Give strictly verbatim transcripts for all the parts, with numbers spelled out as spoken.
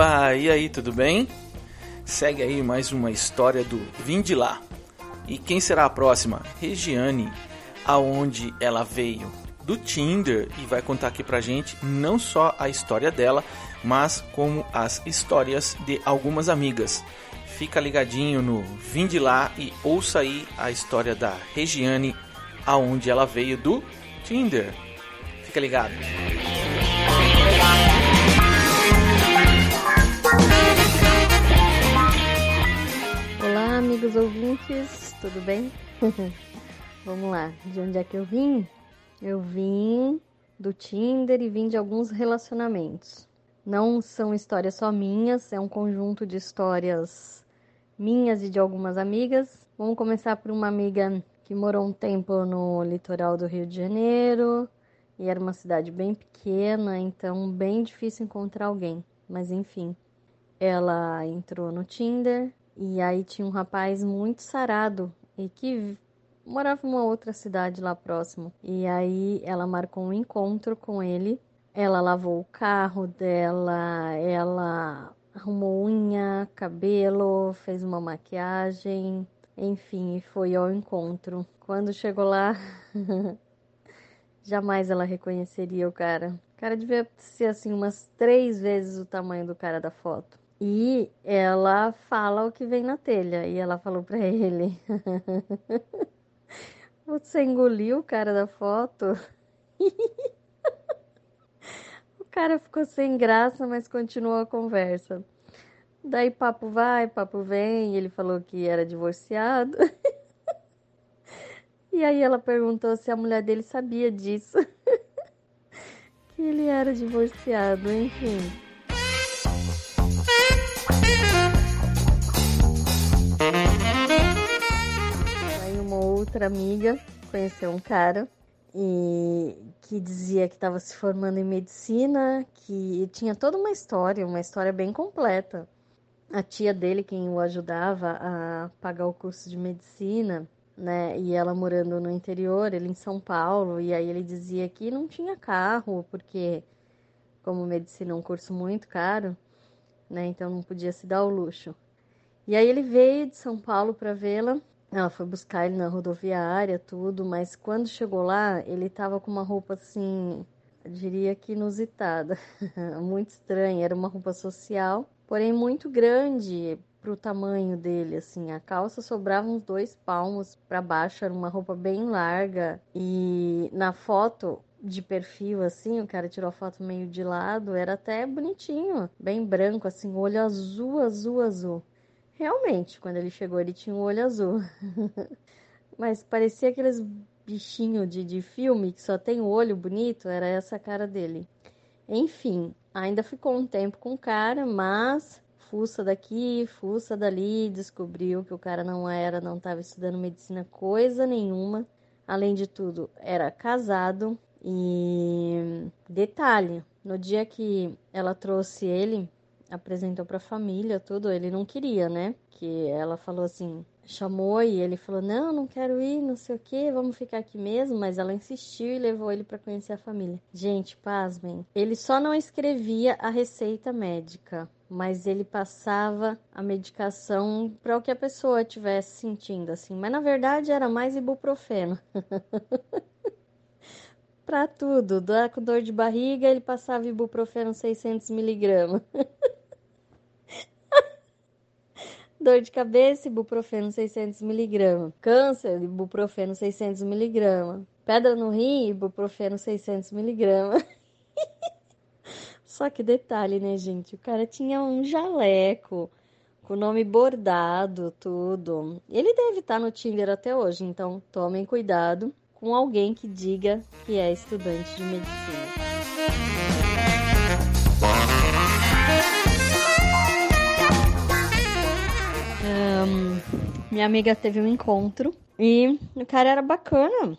Opa, e aí, tudo bem? Segue aí mais uma história do VimDeLá. E quem será a próxima? Regiane, aonde ela veio do Tinder e vai contar aqui pra gente não só a história dela, mas como as histórias de algumas amigas. Fica ligadinho no VimDeLá e ouça aí a história da Regiane, aonde ela veio do Tinder. Fica ligado. Olá, amigos ouvintes, tudo bem? Vamos lá, de onde é que eu vim? Eu vim do Tinder e vim de alguns relacionamentos. Não são histórias só minhas, é um conjunto de histórias minhas e de algumas amigas. Vamos começar por uma amiga que morou um tempo no litoral do Rio de Janeiro. E era uma cidade bem pequena, então bem difícil encontrar alguém. Mas enfim, ela entrou no Tinder e aí tinha um rapaz muito sarado e que morava em uma outra cidade lá próximo. E aí ela marcou um encontro com ele, ela lavou o carro dela, ela arrumou unha, cabelo, fez uma maquiagem, enfim, foi ao encontro. Quando chegou lá... Jamais ela reconheceria o cara. O cara devia ser, assim, umas três vezes o tamanho do cara da foto. E ela fala o que vem na telha. E ela falou pra ele... Você engoliu o cara da foto? O cara ficou sem graça, mas continuou a conversa. Daí papo vai, papo vem. Ele falou que era divorciado. E aí ela perguntou se a mulher dele sabia disso, que ele era divorciado, enfim. Aí uma outra amiga conheceu um cara e que dizia que estava se formando em medicina, que tinha toda uma história, uma história bem completa. A tia dele, quem o ajudava a pagar o curso de medicina... Né? E ela morando no interior, ele em São Paulo, e aí ele dizia que não tinha carro, porque como medicina é um curso muito caro, né? Então não podia se dar o luxo. E aí ele veio de São Paulo para vê-la, ela foi buscar ele na rodoviária, tudo, mas quando chegou lá, ele estava com uma roupa assim, eu diria que inusitada, muito estranha, era uma roupa social, porém muito grande, pro tamanho dele, assim, a calça sobrava uns dois palmos para baixo, era uma roupa bem larga e na foto de perfil, assim, o cara tirou a foto meio de lado, era até bonitinho, bem branco, assim, olho azul, azul, azul. Realmente, quando ele chegou, ele tinha um olho azul, mas parecia aqueles bichinhos de, de filme que só tem o olho bonito, era essa a cara dele. Enfim, ainda ficou um tempo com o cara, mas... Fuça daqui, fuça dali, descobriu que o cara não era, não estava estudando medicina coisa nenhuma. Além de tudo, era casado e... Detalhe, no dia que ela trouxe ele, apresentou para a família, tudo, ele não queria, né? Que ela falou assim, chamou e ele falou, não, não quero ir, não sei o que, vamos ficar aqui mesmo. Mas ela insistiu e levou ele para conhecer a família. Gente, pasmem, ele só não escrevia a receita médica. Mas ele passava a medicação para o que a pessoa estivesse sentindo, assim. Mas, na verdade, era mais ibuprofeno. Para tudo. Dá com dor de barriga, ele passava ibuprofeno seiscentos miligramas. Dor de cabeça, ibuprofeno seiscentos miligramas. Câncer, ibuprofeno seiscentos miligramas. Pedra no rim, ibuprofeno seiscentos miligramas. Só que detalhe, né, gente? O cara tinha um jaleco, com o nome bordado, tudo. Ele deve estar no Tinder até hoje, então tomem cuidado com alguém que diga que é estudante de medicina. Um, minha amiga teve um encontro e o cara era bacana.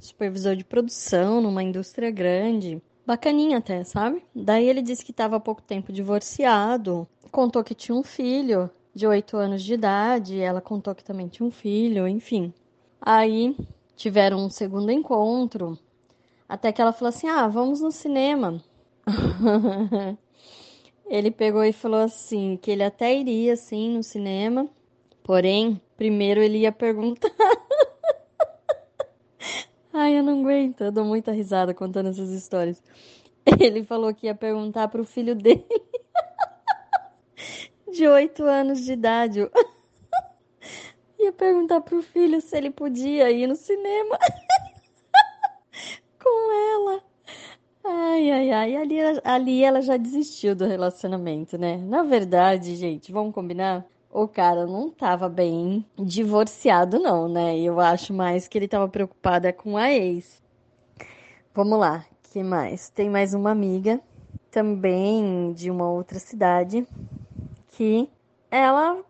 Supervisor de produção numa indústria grande. Bacaninha até, sabe? Daí ele disse que estava há pouco tempo divorciado, contou que tinha um filho de oito anos de idade, ela contou que também tinha um filho, enfim. Aí tiveram um segundo encontro, até que ela falou assim, ah, vamos no cinema. Ele pegou e falou assim, que ele até iria, assim, no cinema. Porém, primeiro ele ia perguntar. Ai, eu não aguento. Eu dou muita risada contando essas histórias. Ele falou que ia perguntar pro filho dele. De oito anos de idade. Ia perguntar pro filho se ele podia ir no cinema. Com ela. Ai, ai, ai. Ali, ali ela já desistiu do relacionamento, né? Na verdade, gente, vamos combinar? O cara não tava bem divorciado, não, né? Eu acho mais que ele tava preocupada com a ex. Vamos lá, que mais? Tem mais uma amiga, também de uma outra cidade, que ela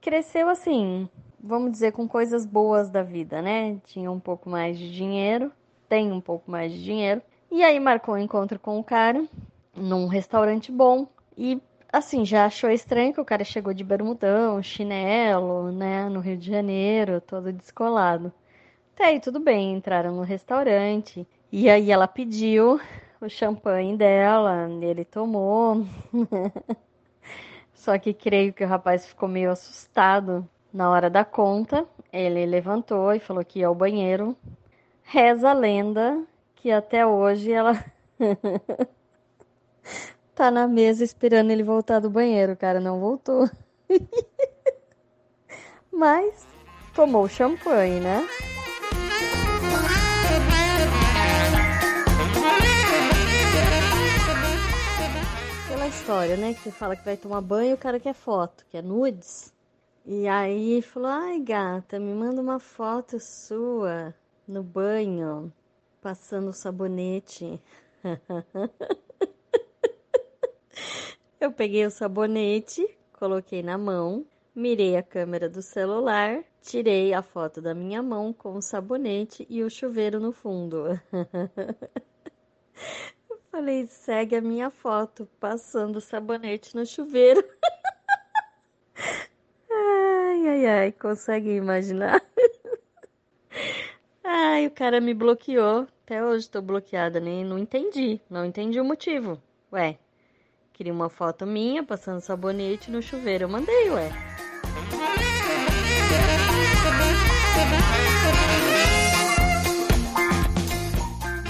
cresceu assim, vamos dizer, com coisas boas da vida, né? Tinha um pouco mais de dinheiro, tem um pouco mais de dinheiro. E aí marcou um encontro com o cara, num restaurante bom, e... assim, já achou estranho que o cara chegou de bermudão, chinelo, né, no Rio de Janeiro, todo descolado. Até aí tudo bem, entraram no restaurante, e aí ela pediu o champanhe dela, ele tomou. Só que creio que o rapaz ficou meio assustado na hora da conta, ele levantou e falou que ia ao banheiro. Reza a lenda que até hoje ela... tá na mesa esperando ele voltar do banheiro, o cara não voltou. Mas tomou champanhe, né? Pela história, né? Que você fala que vai tomar banho e o cara quer foto, quer nudes. E aí falou, ai gata, me manda uma foto sua no banho, passando o sabonete. Eu peguei o sabonete, coloquei na mão, mirei a câmera do celular, tirei a foto da minha mão com o sabonete e o chuveiro no fundo. Eu falei, segue a minha foto, passando o sabonete no chuveiro. Ai, ai, ai, consegue imaginar? Ai, o cara me bloqueou, até hoje tô bloqueada, nem, não entendi, não entendi o motivo, ué. Queria uma foto minha passando sabonete no chuveiro. Eu mandei, ué.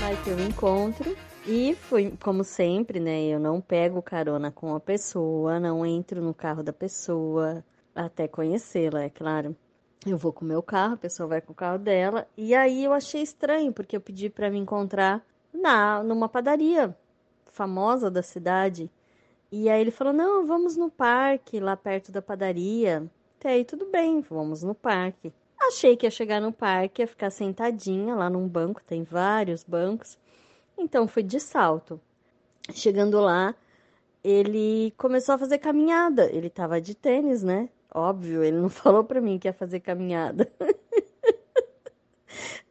Marquei o encontro e fui, como sempre, né? Eu não pego carona com a pessoa, não entro no carro da pessoa até conhecê-la, é claro. Eu vou com o meu carro, a pessoa vai com o carro dela. E aí eu achei estranho, porque eu pedi pra me encontrar na, numa padaria famosa da cidade. E aí ele falou, não, vamos no parque, lá perto da padaria. Até aí tudo bem, vamos no parque. Achei que ia chegar no parque, ia ficar sentadinha lá num banco, tem vários bancos. Então fui de salto. Chegando lá, ele começou a fazer caminhada. Ele tava de tênis, né? Óbvio, ele não falou pra mim que ia fazer caminhada.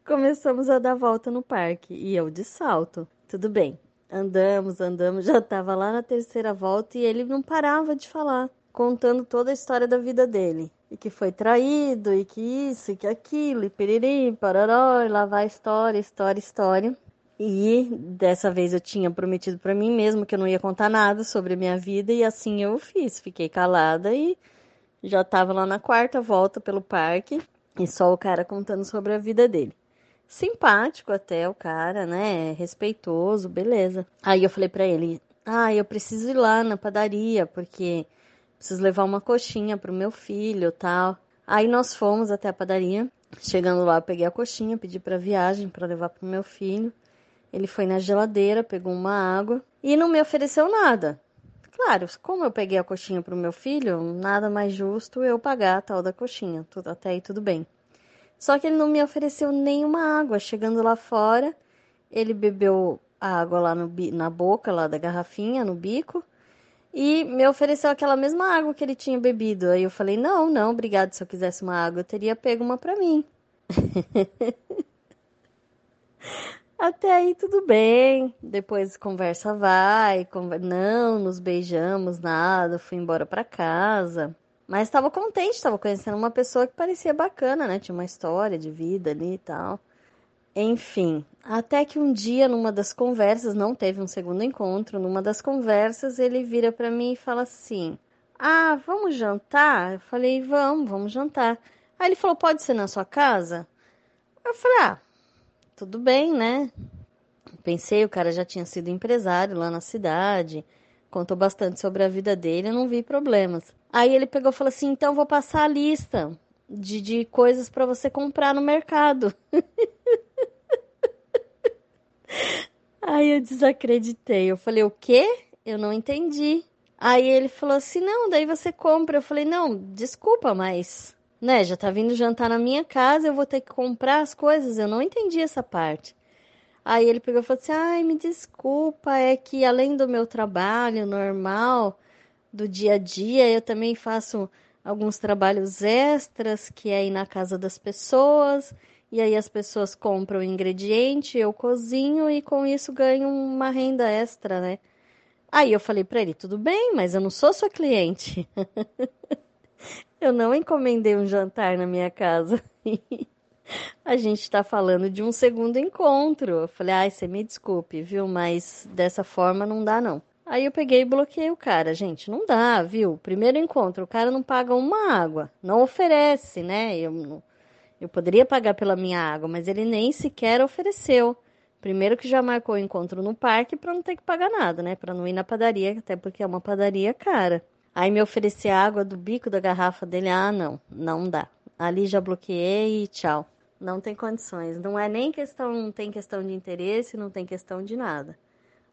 Começamos a dar volta no parque e eu de salto. Tudo bem. Andamos, andamos, já tava lá na terceira volta e ele não parava de falar, contando toda a história da vida dele. E que foi traído, e que isso, e que aquilo, e piriri, pararó, e lá vai história, história, história. E dessa vez eu tinha prometido pra mim mesmo que eu não ia contar nada sobre a minha vida e assim eu fiz. Fiquei calada e já tava lá na quarta volta pelo parque e só o cara contando sobre a vida dele. Simpático até o cara, né? Respeitoso, beleza. Aí eu falei pra ele, ah, eu preciso ir lá na padaria, porque preciso levar uma coxinha pro meu filho e tal. Aí nós fomos até a padaria. Chegando lá, eu peguei a coxinha, pedi pra viagem, pra levar pro meu filho. Ele foi na geladeira, pegou uma água e não me ofereceu nada. Claro, como eu peguei a coxinha pro meu filho, nada mais justo eu pagar a tal da coxinha. Tudo, até aí tudo bem. Só que ele não me ofereceu nenhuma água. Chegando lá fora, ele bebeu a água lá no, na boca, lá da garrafinha, no bico. E me ofereceu aquela mesma água que ele tinha bebido. Aí eu falei, não, não, obrigado. Se eu quisesse uma água, eu teria pego uma pra mim. Até aí tudo bem. Depois conversa vai. Conver... Não, nos beijamos, nada. Fui embora pra casa. Mas estava contente, estava conhecendo uma pessoa que parecia bacana, né? Tinha uma história de vida ali e tal. Enfim, até que um dia, numa das conversas, não teve um segundo encontro, numa das conversas ele vira para mim e fala assim, ah, vamos jantar? Eu falei, vamos, vamos jantar. Aí ele falou, pode ser na sua casa? Eu falei, ah, tudo bem, né? Pensei, o cara já tinha sido empresário lá na cidade, contou bastante sobre a vida dele, eu não vi problemas. Aí ele pegou e falou assim, então vou passar a lista de, de coisas para você comprar no mercado. Aí eu desacreditei, eu falei, o quê? Eu não entendi. Aí ele falou assim, não, daí você compra. Eu falei, não, desculpa, mas, né, já tá vindo jantar na minha casa, eu vou ter que comprar as coisas, eu não entendi essa parte. Aí ele pegou e falou assim, ai, me desculpa, é que além do meu trabalho normal, do dia a dia, eu também faço alguns trabalhos extras, que é ir na casa das pessoas, e aí as pessoas compram o ingrediente, eu cozinho e com isso ganho uma renda extra, né? Aí eu falei pra ele, tudo bem, mas eu não sou sua cliente. Eu não encomendei um jantar na minha casa. A gente tá falando de um segundo encontro. Eu falei, ai, você me desculpe, viu? Mas dessa forma não dá, não. Aí eu peguei e bloqueei o cara. Gente, não dá, viu? Primeiro encontro, o cara não paga uma água. Não oferece, né? Eu... Eu poderia pagar pela minha água, mas ele nem sequer ofereceu. Primeiro que já marcou o encontro no parque para não ter que pagar nada, né? Para não ir na padaria, até porque é uma padaria cara. Aí me oferecer a água do bico da garrafa dele, ah, não, não dá. Ali já bloqueei e tchau. Não tem condições. Não é nem questão, não tem questão de interesse, não tem questão de nada.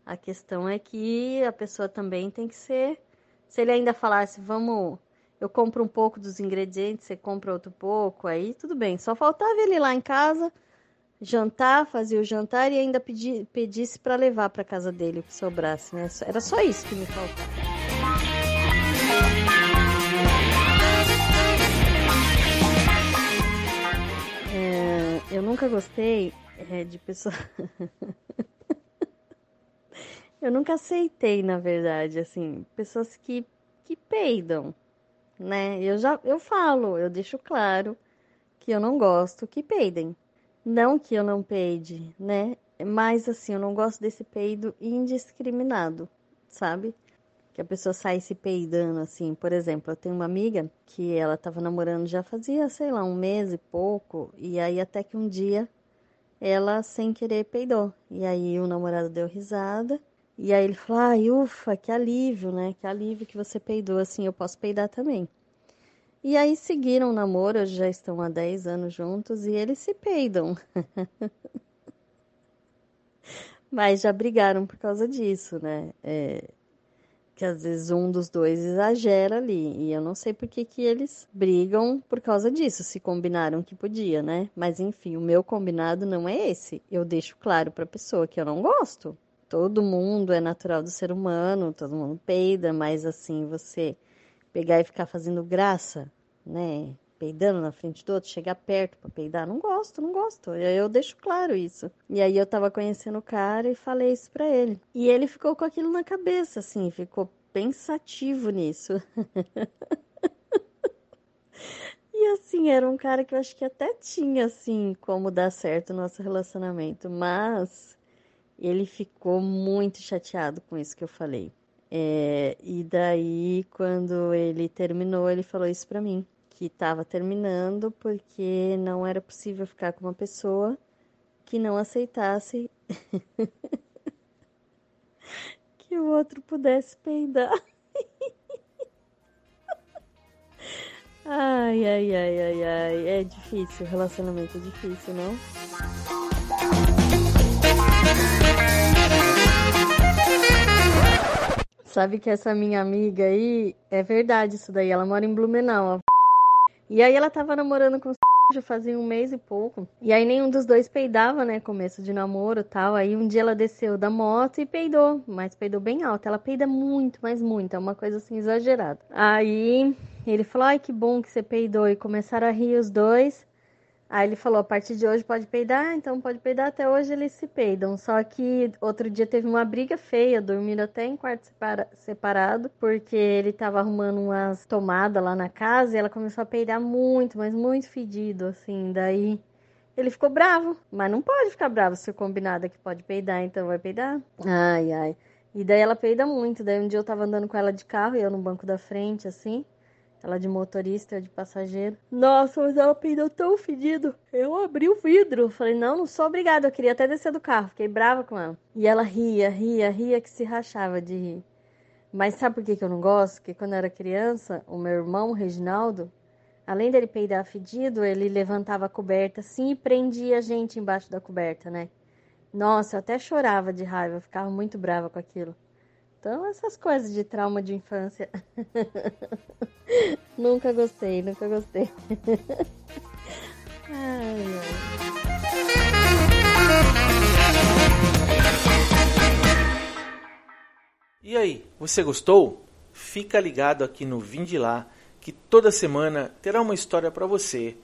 A questão é que a pessoa também tem que ser... Se ele ainda falasse, vamos... Eu compro um pouco dos ingredientes, você compra outro pouco, aí tudo bem. Só faltava ele lá em casa, jantar, fazer o jantar e ainda pedir, pedisse para levar para casa dele, que sobrasse, né? Era só isso que me faltava. É, eu nunca gostei é, de pessoa... eu nunca aceitei, na verdade, assim, pessoas que, que peidam. Né? Eu já eu falo, eu deixo claro que eu não gosto que peidem. Não que eu não peide, né? Mas assim, eu não gosto desse peido indiscriminado, sabe? Que a pessoa sai se peidando assim. Por exemplo, eu tenho uma amiga que ela tava namorando já fazia, sei lá, um mês e pouco. E aí até que um dia ela sem querer peidou. E aí o namorado deu risada. E aí ele falou, ai, ufa, que alívio, né? Que alívio que você peidou, assim, eu posso peidar também. E aí seguiram o namoro, hoje já estão há dez anos juntos e eles se peidam. Mas já brigaram por causa disso, né? É, que às vezes um dos dois exagera ali. E eu não sei por que que eles brigam por causa disso, se combinaram que podia, né? Mas enfim, o meu combinado não é esse. Eu deixo claro pra pessoa que eu não gosto. Todo mundo é natural do ser humano, todo mundo peida, mas assim, você pegar e ficar fazendo graça, né? Peidando na frente do outro, chegar perto pra peidar, não gosto, não gosto. Eu deixo claro isso. E aí eu tava conhecendo o cara e falei isso pra ele. E ele ficou com aquilo na cabeça, assim, ficou pensativo nisso. E assim, era um cara que eu acho que até tinha, assim, como dar certo o nosso relacionamento, mas... Ele ficou muito chateado com isso que eu falei. É, e daí, quando ele terminou, ele falou isso pra mim. Que estava terminando porque não era possível ficar com uma pessoa que não aceitasse que o outro pudesse peidar. Ai, ai, ai, ai, ai. É difícil, relacionamento é difícil, não? Sabe que essa minha amiga aí, é verdade isso daí, ela mora em Blumenau, ó. E aí ela tava namorando com o já fazia um mês e pouco, e aí nenhum dos dois peidava, né, começo de namoro e tal, aí um dia ela desceu da moto e peidou, mas peidou bem alto, ela peida muito, mas muito, é uma coisa assim exagerada. Aí ele falou, ai que bom que você peidou, e começaram a rir os dois. Aí ele falou, a partir de hoje pode peidar, então pode peidar, até hoje eles se peidam. Só que outro dia teve uma briga feia, dormiram até em quarto separa- separado, porque ele tava arrumando umas tomadas lá na casa e ela começou a peidar muito, mas muito fedido, assim. Daí Ele ficou bravo, mas não pode ficar bravo se o combinado é que pode peidar, então vai peidar? Ai, ai. E daí ela peida muito. Daí um dia eu tava andando com ela de carro e eu no banco da frente, assim. Ela de motorista, eu de passageiro. Nossa, mas ela peidou tão fedido. Eu abri o vidro. Eu falei, não, não sou obrigada. Eu queria até descer do carro. Fiquei brava com ela. E ela ria, ria, ria que se rachava de rir. Mas sabe por que que eu não gosto? Porque quando eu era criança, o meu irmão, o Reginaldo, além dele peidar fedido, ele levantava a coberta assim e prendia a gente embaixo da coberta, né? Nossa, eu até chorava de raiva, eu ficava muito brava com aquilo. Então, essas coisas de trauma de infância. Nunca gostei, nunca gostei. Ai, e aí, você gostou? Fica ligado aqui no VimDeLá, que toda semana terá uma história para você.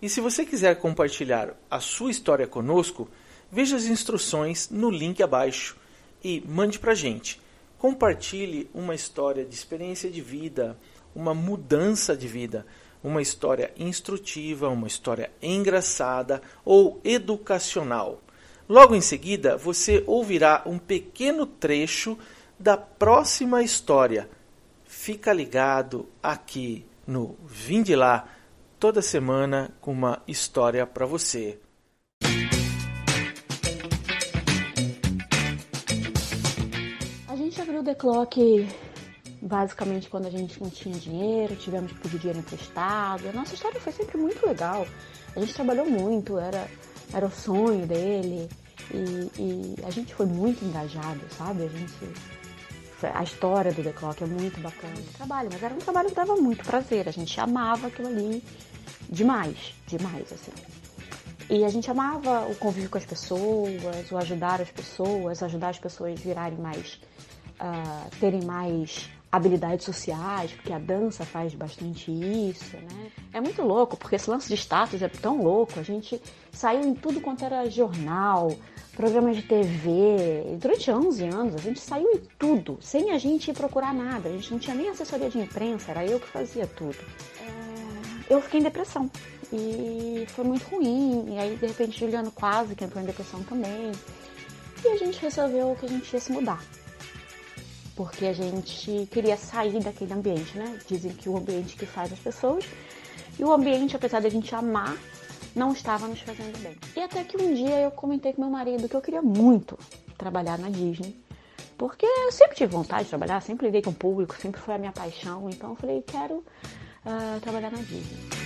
E se você quiser compartilhar a sua história conosco, veja as instruções no link abaixo e mande para a gente. Compartilhe uma história de experiência de vida, uma mudança de vida, uma história instrutiva, uma história engraçada ou educacional. Logo em seguida, você ouvirá um pequeno trecho da próxima história. Fica ligado aqui no VimDeLá, toda semana com uma história para você. A gente abriu The Clock basicamente quando a gente não tinha dinheiro, tivemos que pedir dinheiro emprestado. A nossa história foi sempre muito legal. A gente trabalhou muito, era, era o sonho dele e, e a gente foi muito engajado, sabe? A gente... A história do The Clock é muito bacana de trabalho, mas era um trabalho que dava muito prazer. A gente amava aquilo ali demais, demais, assim. E a gente amava o convívio com as pessoas, o ajudar as pessoas, ajudar as pessoas virarem mais, uh, terem mais habilidades sociais, porque a dança faz bastante isso, né? É muito louco, porque esse lance de status é tão louco. A gente saiu em tudo quanto era jornal, programas de T V, durante onze anos a gente saiu em tudo, sem a gente ir procurar nada, a gente não tinha nem assessoria de imprensa, era eu que fazia tudo. Eu fiquei em depressão e foi muito ruim, e aí de repente Juliano quase que entrou em depressão também, e a gente resolveu que a gente ia se mudar, porque a gente queria sair daquele ambiente, né? Dizem que o ambiente que faz as pessoas, e o ambiente, apesar de a gente amar, não estava nos fazendo bem. E até que um dia eu comentei com meu marido que eu queria muito trabalhar na Disney, porque eu sempre tive vontade de trabalhar, sempre lidei com o público, sempre foi a minha paixão, então eu falei, quero uh, trabalhar na Disney.